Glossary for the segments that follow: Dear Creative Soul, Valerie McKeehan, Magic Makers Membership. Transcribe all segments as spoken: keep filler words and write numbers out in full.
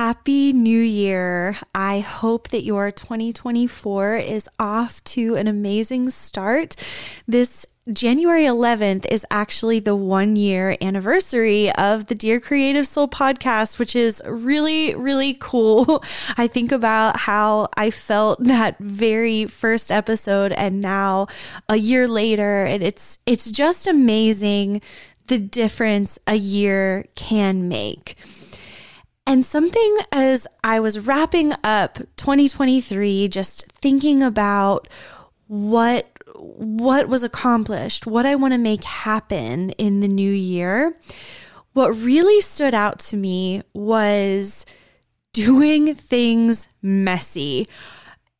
Happy New Year. I hope that your twenty twenty-four is off to an amazing start. This January eleventh is actually the one year anniversary of the Dear Creative Soul podcast, which is really, really cool. I think about how I felt that very first episode and now a year later, and it's, it's just amazing the difference a year can make. And something as I was wrapping up twenty twenty-three, just thinking about what what was accomplished, what I want to make happen in the new year, what really stood out to me was doing things messy.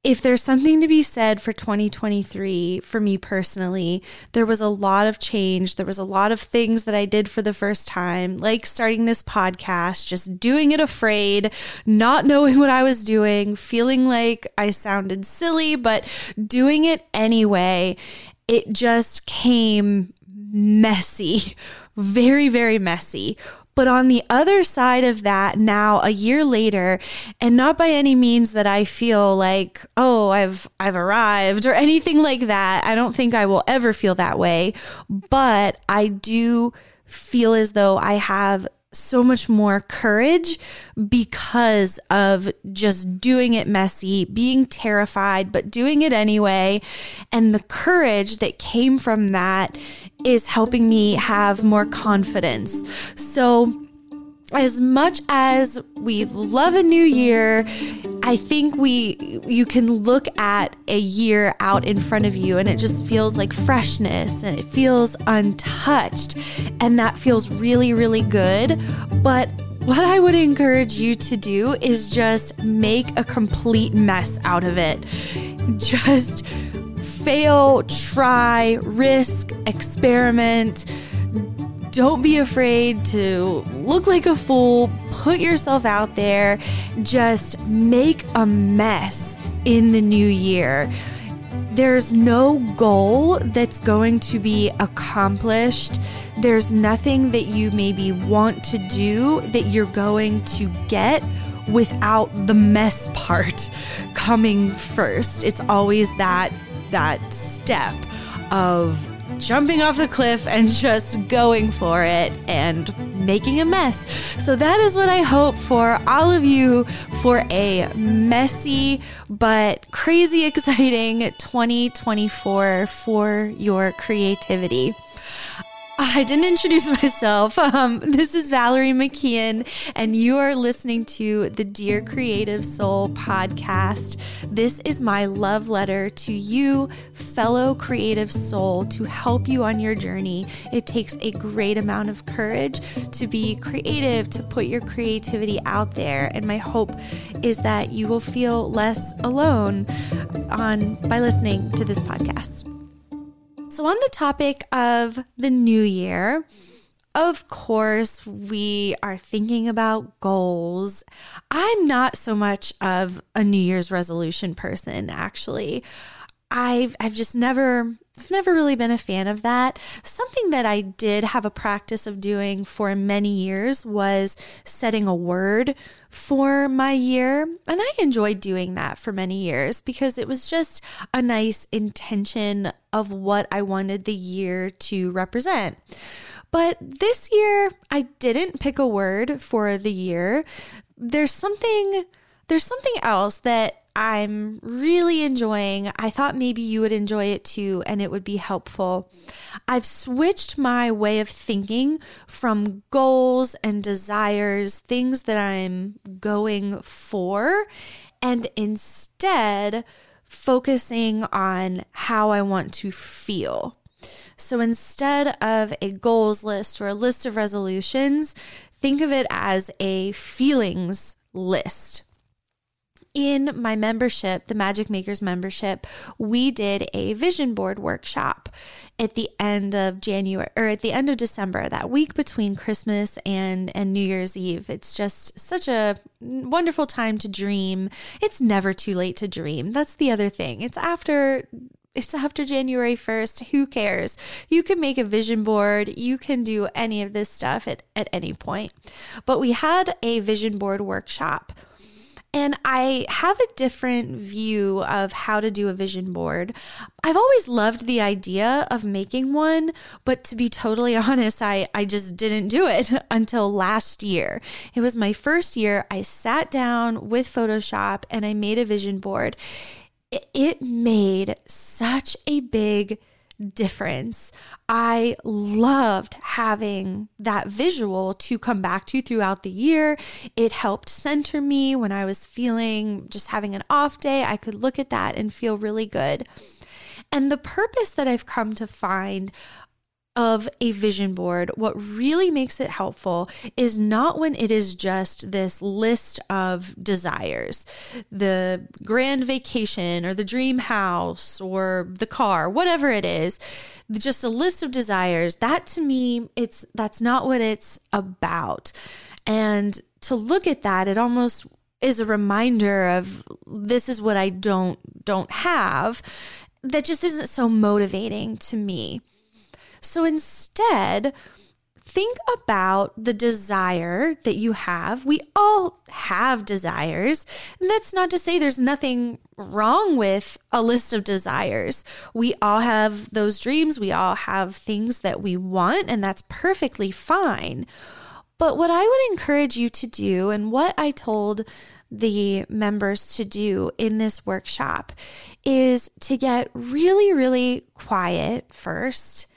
If there's something to be said for twenty twenty-three, for me personally, there was a lot of change. There was a lot of things that I did for the first time, like starting this podcast, just doing it afraid, not knowing what I was doing, feeling like I sounded silly, but doing it anyway. It just came messy, very, very messy. But on the other side of that, now a year later, and not by any means that I feel like, oh, I've I've arrived or anything like that. I don't think I will ever feel that way. But I do feel as though I have so much more courage because of just doing it messy, being terrified, but doing it anyway. And the courage that came from that is helping me have more confidence. So as much as we love a new year, I think we you can look at a year out in front of you and it just feels like freshness and it feels untouched, and that feels really, really good. But what I would encourage you to do is just make a complete mess out of it. Just fail, try, risk, experiment. Don't be afraid to look like a fool. Put yourself out there. Just make a mess in the new year. There's no goal that's going to be accomplished. There's nothing that you maybe want to do that you're going to get without the mess part coming first. It's always that, that step of jumping off the cliff and just going for it and making a mess. So that is what I hope for all of you for a messy but crazy exciting twenty twenty-four for your creativity. I didn't introduce myself. Um, this is Valerie McKeehan, and you are listening to the Dear Creative Soul podcast. This is my love letter to you, fellow creative soul, to help you on your journey. It takes a great amount of courage to be creative, to put your creativity out there. And my hope is that you will feel less alone on by listening to this podcast. So on the topic of the new year, of course, we are thinking about goals. I'm not so much of a New Year's resolution person, actually. I've I've just never, I've never really been a fan of that. Something that I did have a practice of doing for many years was setting a word for my year. And I enjoyed doing that for many years because it was just a nice intention of what I wanted the year to represent. But this year, I didn't pick a word for the year. There's something, there's something else that I'm really enjoying. I thought maybe you would enjoy it too, and it would be helpful. I've switched my way of thinking from goals and desires, things that I'm going for, and instead focusing on how I want to feel. So instead of a goals list or a list of resolutions, think of it as a feelings list. In my membership, the Magic Makers membership, we did a vision board workshop at the end of January or at the end of December, that week between Christmas and, and New Year's Eve. It's just such a wonderful time to dream. It's never too late to dream. That's the other thing. It's after it's after January first. Who cares? You can make a vision board. You can do any of this stuff at, at any point. But we had a vision board workshop, and I have a different view of how to do a vision board. I've always loved the idea of making one, but to be totally honest, I, I just didn't do it until last year. It was my first year. I sat down with Photoshop and I made a vision board. It made such a big difference. I loved having that visual to come back to throughout the year. It helped center me when I was feeling just having an off day. I could look at that and feel really good. And the purpose that I've come to find of a vision board, what really makes it helpful is not when it is just this list of desires, the grand vacation or the dream house or the car, whatever it is, just a list of desires. That to me, it's that's not what it's about. And to look at that, it almost is a reminder of this is what I don't don't have. That just isn't so motivating to me. So instead, think about the desire that you have. We all have desires. And that's not to say there's nothing wrong with a list of desires. We all have those dreams. We all have things that we want, and that's perfectly fine. But what I would encourage you to do, and what I told the members to do in this workshop, is to get really, really quiet first.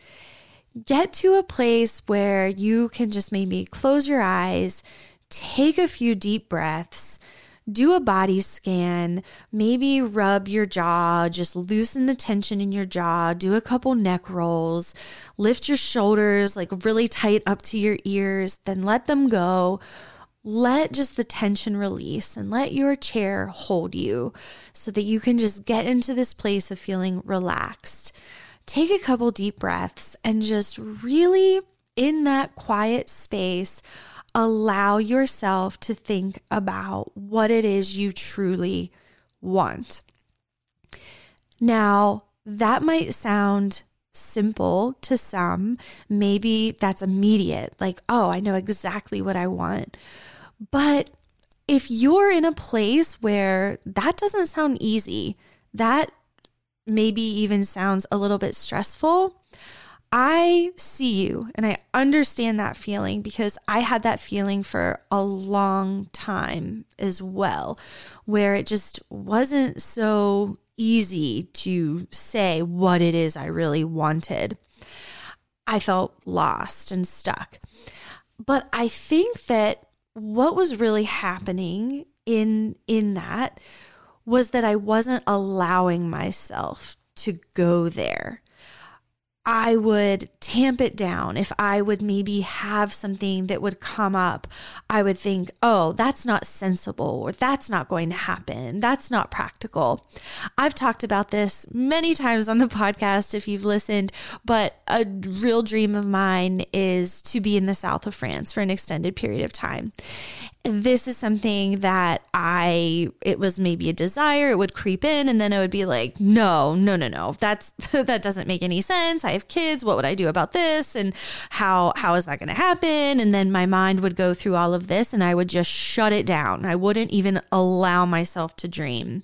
Get to a place where you can just maybe close your eyes, take a few deep breaths, do a body scan, maybe rub your jaw, just loosen the tension in your jaw, do a couple neck rolls, lift your shoulders like really tight up to your ears, then let them go. Let just the tension release and let your chair hold you so that you can just get into this place of feeling relaxed. Take a couple deep breaths and just really, in that quiet space, allow yourself to think about what it is you truly want. Now, that might sound simple to some. Maybe that's immediate, like, oh, I know exactly what I want. But if you're in a place where that doesn't sound easy, that maybe even sounds a little bit stressful, I see you and I understand that feeling, because I had that feeling for a long time as well, where it just wasn't so easy to say what it is I really wanted. I felt lost and stuck. But I think that what was really happening in in that was that I wasn't allowing myself to go there. I would tamp it down. If I would maybe have something that would come up, I would think, oh, that's not sensible, or that's not going to happen. That's not practical. I've talked about this many times on the podcast if you've listened, but a real dream of mine is to be in the south of France for an extended period of time. This is something that I, it was maybe a desire, it would creep in, and then I would be like, no, no, no, no, that's, that doesn't make any sense. I have kids. What would I do about this? And how, how is that going to happen? And then my mind would go through all of this and I would just shut it down. I wouldn't even allow myself to dream.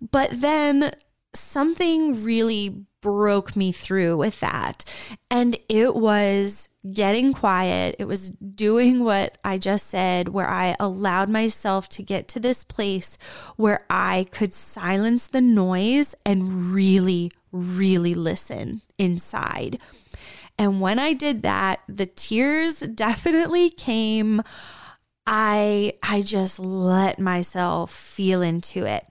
But then something really broke me through with that. And it was getting quiet. It was doing what I just said, where I allowed myself to get to this place where I could silence the noise and really, really listen inside. And when I did that, the tears definitely came. I, I just let myself feel into it.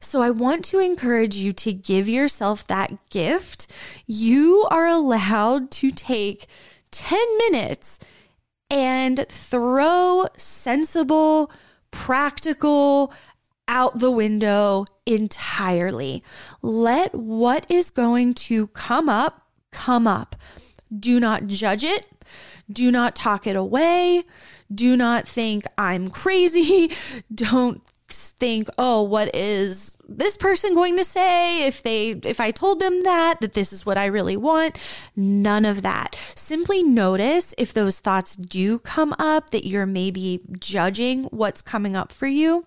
So I want to encourage you to give yourself that gift. You are allowed to take ten minutes and throw sensible, practical out the window entirely. Let what is going to come up, come up. Do not judge it. Do not talk it away. Do not think I'm crazy. Don't think, oh, what is this person going to say if they, if I told them that, that this is what I really want? None of that. Simply notice if those thoughts do come up, that you're maybe judging what's coming up for you.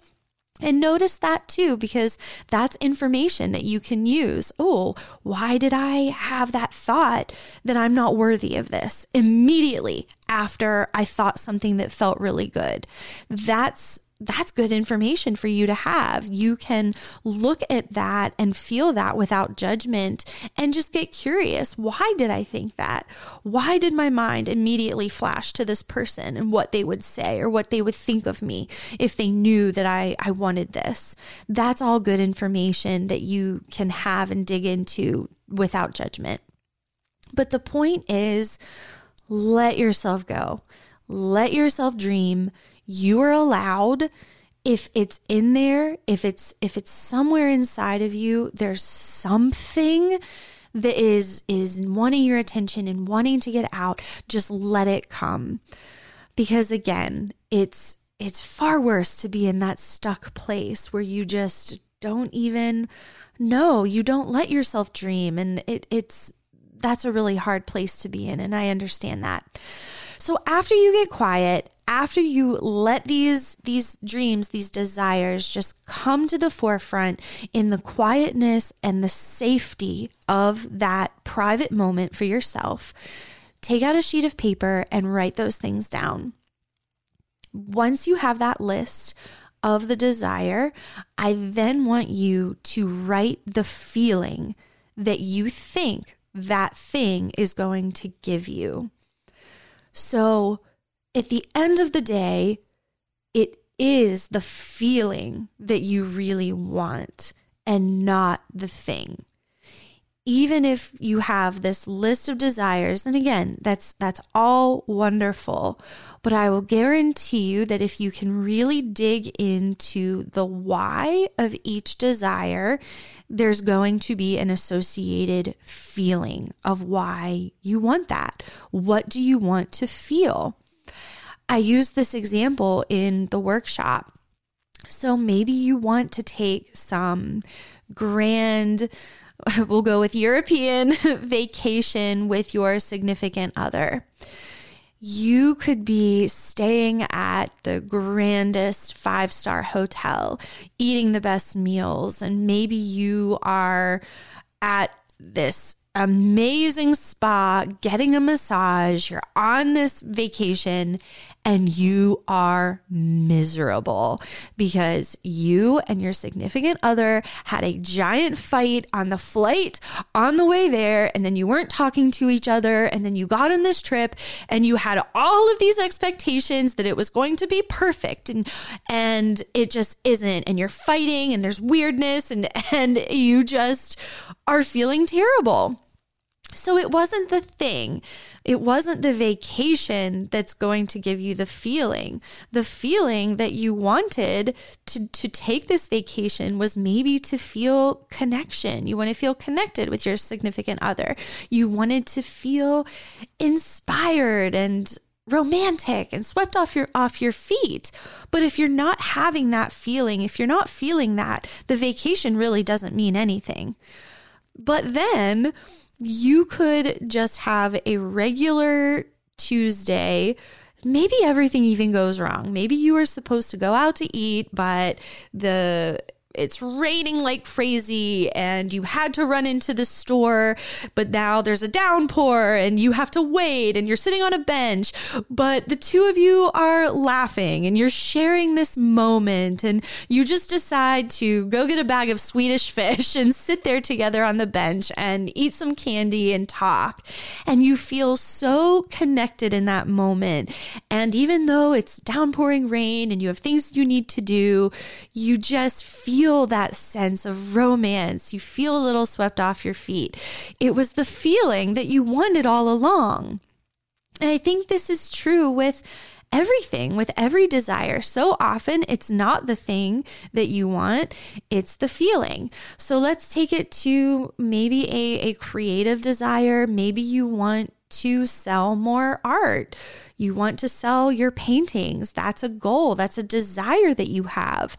And notice that too, because that's information that you can use. Oh, why did I have that thought that I'm not worthy of this immediately after I thought something that felt really good? That's That's good information for you to have. You can look at that and feel that without judgment and just get curious. Why did I think that? Why did my mind immediately flash to this person and what they would say or what they would think of me if they knew that I, I wanted this? That's all good information that you can have and dig into without judgment. But the point is, let yourself go. Let yourself dream. You are allowed. If it's in there, if it's if it's somewhere inside of you, there's something that is is wanting your attention and wanting to get out. Just let it come. Because again, it's it's far worse to be in that stuck place where you just don't even know. You don't let yourself dream, and it it's that's a really hard place to be in, and I understand that. So after you get quiet, after you let these these dreams, these desires just come to the forefront in the quietness and the safety of that private moment for yourself, take out a sheet of paper and write those things down. Once you have that list of the desire, I then want you to write the feeling that you think that thing is going to give you. So at the end of the day, it is the feeling that you really want and not the thing. Even if you have this list of desires, and again, that's that's all wonderful, but I will guarantee you that if you can really dig into the why of each desire, there's going to be an associated feeling of why you want that. What do you want to feel? I use this example in the workshop. So maybe you want to take some grand, we'll go with European vacation with your significant other. You could be staying at the grandest five-star hotel, eating the best meals, and maybe you are at this amazing spa, getting a massage, you're on this vacation, and you are miserable because you and your significant other had a giant fight on the flight on the way there, and then you weren't talking to each other, and then you got on this trip, and you had all of these expectations that it was going to be perfect, and and it just isn't, and you're fighting, and there's weirdness, and, and you just are feeling terrible. So it wasn't the thing. It wasn't the vacation that's going to give you the feeling. The feeling that you wanted to, to take this vacation was maybe to feel connection. You want to feel connected with your significant other. You wanted to feel inspired and romantic and swept off your off your feet. But if you're not having that feeling, if you're not feeling that, the vacation really doesn't mean anything. But then you could just have a regular Tuesday. Maybe everything even goes wrong. Maybe you were supposed to go out to eat, but the it's raining like crazy and you had to run into the store, but now there's a downpour and you have to wait and you're sitting on a bench, but the two of you are laughing and you're sharing this moment and you just decide to go get a bag of Swedish fish and sit there together on the bench and eat some candy and talk. And you feel so connected in that moment. And even though it's downpouring rain and you have things you need to do, you just feel Feel that sense of romance. You feel a little swept off your feet. It was the feeling that you wanted all along. And I think this is true with everything, with every desire. So often it's not the thing that you want, it's the feeling. So let's take it to maybe a, a creative desire. Maybe you want to sell more art. You want to sell your paintings. That's a goal. That's a desire that you have.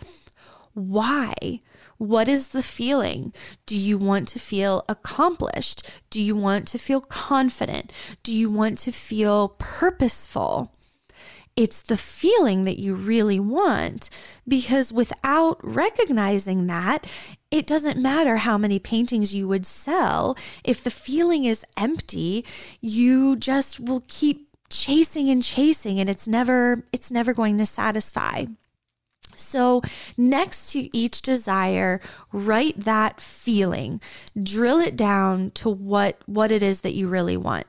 Why? What is the feeling? Do you want to feel accomplished? Do you want to feel confident? Do you want to feel purposeful? It's the feeling that you really want, because without recognizing that, it doesn't matter how many paintings you would sell. If the feeling is empty, you just will keep chasing and chasing, and it's never, it's never going to satisfy. So next to each desire, write that feeling, drill it down to what, what it is that you really want.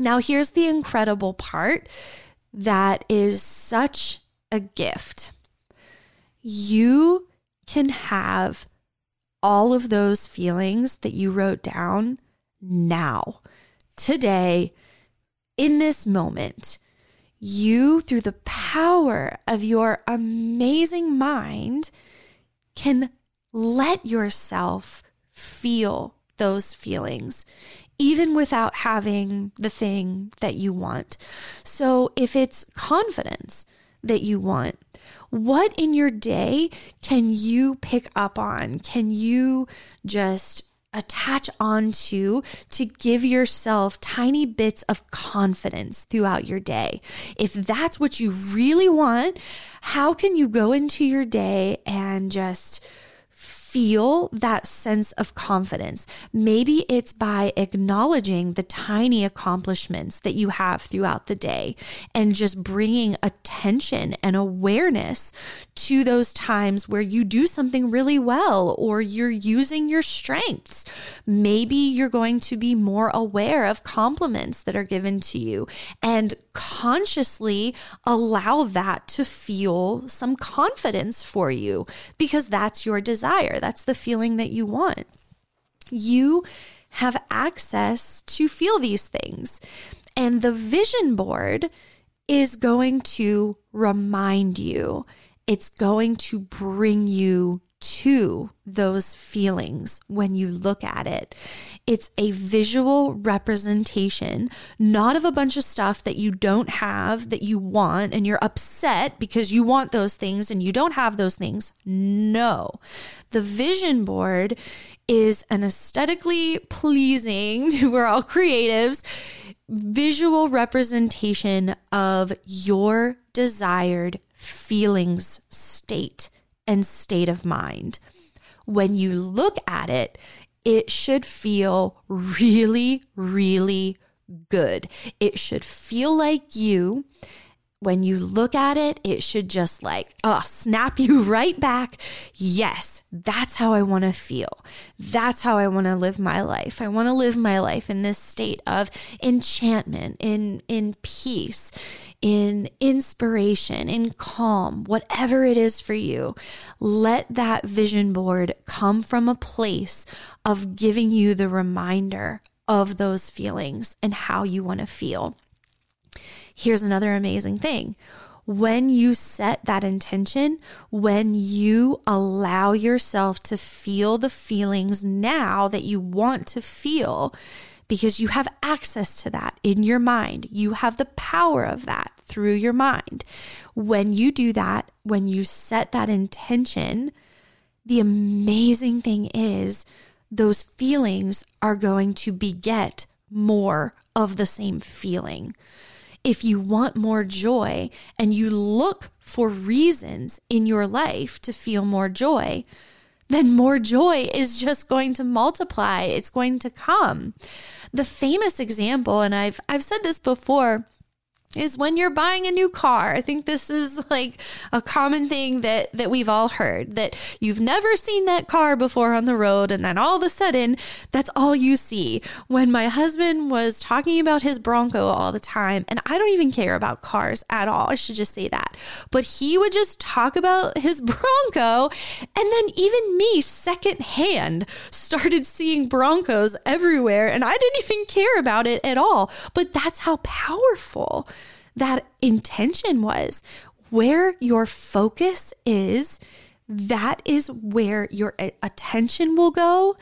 Now, here's the incredible part that is such a gift. You can have all of those feelings that you wrote down now, today, in this moment. You, through the power of your amazing mind, can let yourself feel those feelings, even without having the thing that you want. So if it's confidence that you want, what in your day can you pick up on? Can you just attach onto to give yourself tiny bits of confidence throughout your day? If that's what you really want, how can you go into your day and just feel that sense of confidence? Maybe it's by acknowledging the tiny accomplishments that you have throughout the day and just bringing attention and awareness to those times where you do something really well or you're using your strengths. Maybe you're going to be more aware of compliments that are given to you and consciously allow that to feel some confidence for you, because that's your desire. That's the feeling that you want. You have access to feel these things. And the vision board is going to remind you. It's going to bring you to those feelings when you look at it. It's a visual representation, not of a bunch of stuff that you don't have that you want and you're upset because you want those things and you don't have those things. No. The vision board is an aesthetically pleasing, we're all creatives, visual representation of your desired feelings state and state of mind. When you look at it, it should feel really, really good. It should feel like you. When you look at it, it should just like, oh, snap you right back. Yes, that's how I want to feel. That's how I want to live my life. I want to live my life in this state of enchantment, in, in peace, in inspiration, in calm, whatever it is for you. Let that vision board come from a place of giving you the reminder of those feelings and how you want to feel. Here's another amazing thing. When you set that intention, when you allow yourself to feel the feelings now that you want to feel, because you have access to that in your mind, you have the power of that through your mind. When you do that, when you set that intention, the amazing thing is those feelings are going to beget more of the same feeling. If you want more joy and you look for reasons in your life to feel more joy, then more joy is just going to multiply. It's going to come. The famous example, and I've I've said this before, is when you're buying a new car. I think this is like a common thing that, that we've all heard, that you've never seen that car before on the road. And then all of a sudden, that's all you see. When my husband was talking about his Bronco all the time, and I don't even care about cars at all, I should just say that, but he would just talk about his Bronco. And then even me, secondhand, started seeing Broncos everywhere. And I didn't even care about it at all. But that's how powerful that intention was. Where your focus is, that is where your attention will go.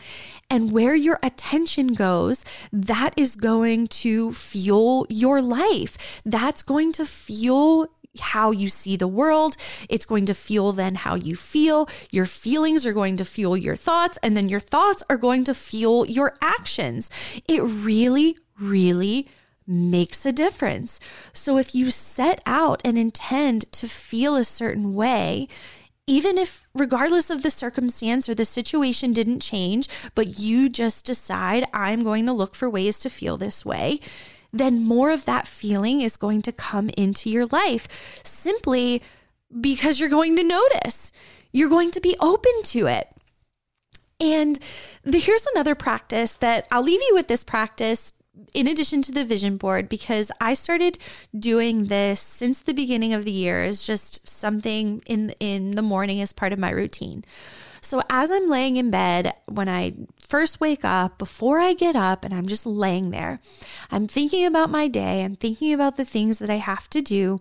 And where your attention goes, that is going to fuel your life. That's going to fuel how you see the world. It's going to fuel then how you feel. Your feelings are going to fuel your thoughts, and then your thoughts are going to fuel your actions. It really, really makes a difference. So if you set out and intend to feel a certain way, even if regardless of the circumstance or the situation didn't change, but you just decide, I'm going to look for ways to feel this way, then more of that feeling is going to come into your life simply because you're going to notice. You're going to be open to it. And the, here's another practice that I'll leave you with, this practice in addition to the vision board, because I started doing this since the beginning of the year as just something in, in the morning as part of my routine. So as I'm laying in bed, when I first wake up, before I get up and I'm just laying there, I'm thinking about my day, I'm thinking about the things that I have to do,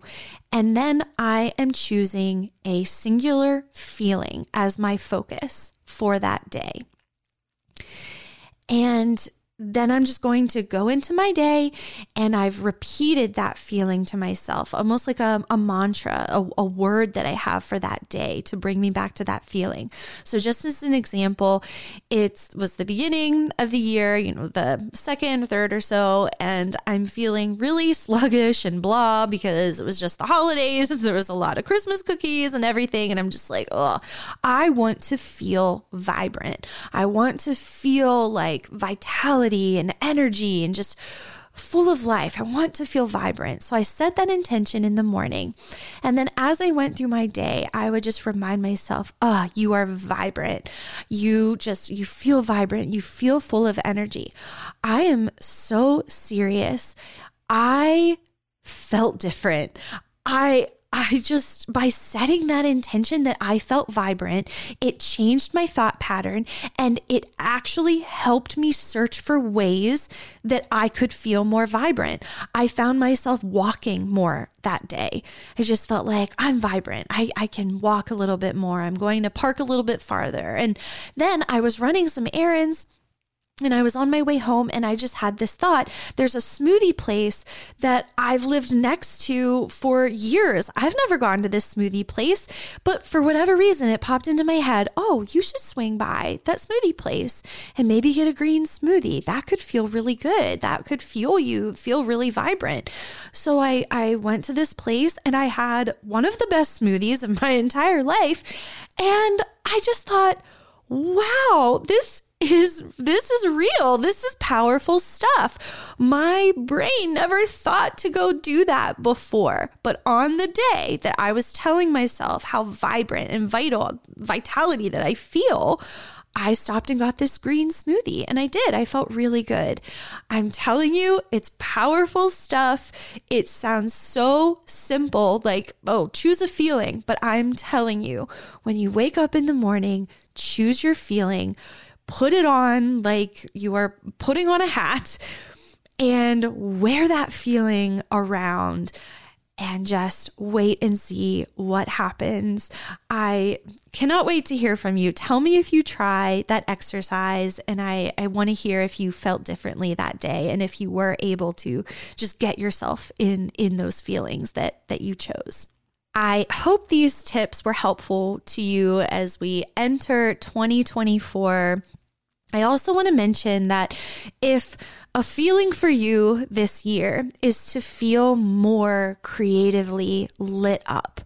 and then I am choosing a singular feeling as my focus for that day. And then I'm just going to go into my day, and I've repeated that feeling to myself, almost like a, a mantra, a, a word that I have for that day to bring me back to that feeling. So just as an example, it was the beginning of the year, you know, the second, third or so, and I'm feeling really sluggish and blah because it was just the holidays. There was a lot of Christmas cookies and everything. And I'm just like, oh, I want to feel vibrant. I want to feel like vitality and energy and just full of life. I want to feel vibrant. So I set that intention in the morning. And then as I went through my day, I would just remind myself, ah, oh, you are vibrant. You just, you feel vibrant. You feel full of energy. I am so serious. I felt different. I I just, by setting that intention that I felt vibrant, it changed my thought pattern, and it actually helped me search for ways that I could feel more vibrant. I found myself walking more that day. I just felt like I'm vibrant. I, I can walk a little bit more. I'm going to park a little bit farther. And then I was running some errands, and I was on my way home, and I just had this thought. There's a smoothie place that I've lived next to for years. I've never gone to this smoothie place, but for whatever reason, it popped into my head, oh, you should swing by that smoothie place and maybe get a green smoothie. That could feel really good. That could fuel you, feel really vibrant. So I, I went to this place, and I had one of the best smoothies of my entire life. And I just thought, wow, this is this is real. This is powerful stuff. My brain never thought to go do that before. But on the day that I was telling myself how vibrant and vital vitality that I feel, I stopped and got this green smoothie, and I did. I felt really good. I'm telling you, it's powerful stuff. It sounds so simple, like, oh, choose a feeling. But I'm telling you, when you wake up in the morning, choose your feeling. Put it on like you are putting on a hat, and wear that feeling around and just wait and see what happens. I cannot wait to hear from you. Tell me if you try that exercise, and I, I want to hear if you felt differently that day, and if you were able to just get yourself in, in those feelings that, that you chose. I hope these tips were helpful to you as we enter twenty twenty-four. I also want to mention that if a feeling for you this year is to feel more creatively lit up,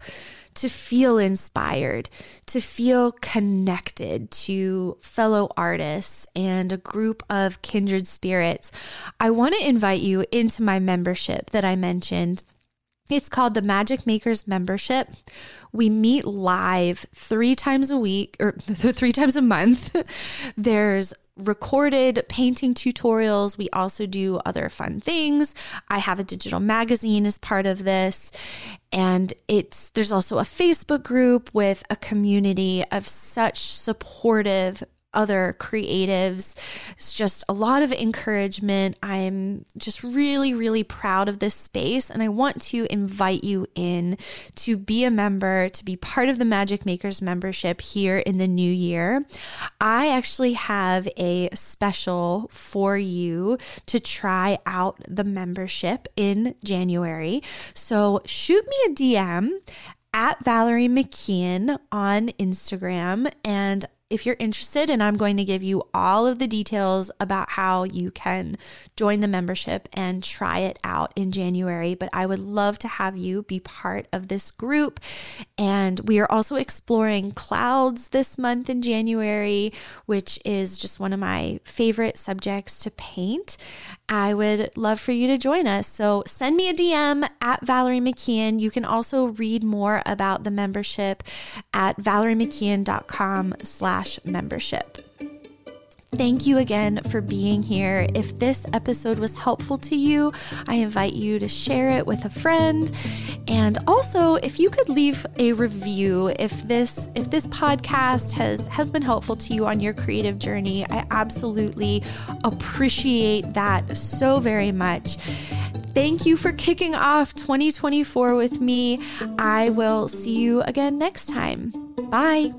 to feel inspired, to feel connected to fellow artists and a group of kindred spirits, I want to invite you into my membership that I mentioned. It's called the Magic Makers Membership. We meet live three times a week or three times a month. There's recorded painting tutorials. We also do other fun things. I have a digital magazine as part of this. And it's there's also a Facebook group with a community of such supportive other creatives. It's just a lot of encouragement. I'm just really, really proud of this space, and I want to invite you in to be a member, to be part of the Magic Makers membership here in the new year. I actually have a special for you to try out the membership in January. So shoot me a D M at Valerie McKeehan on Instagram, and if you're interested, and I'm going to give you all of the details about how you can join the membership and try it out in January. But I would love to have you be part of this group. And we are also exploring clouds this month in January, which is just one of my favorite subjects to paint. I would love for you to join us. So send me a D M at Valerie McKeehan. You can also read more about the membership at valeriemckeehan.com slash membership. Thank you again for being here. If this episode was helpful to you, I invite you to share it with a friend. And also, if you could leave a review, if this if this podcast has, has been helpful to you on your creative journey, I absolutely appreciate that so very much. Thank you for kicking off twenty twenty-four with me. I will see you again next time. Bye.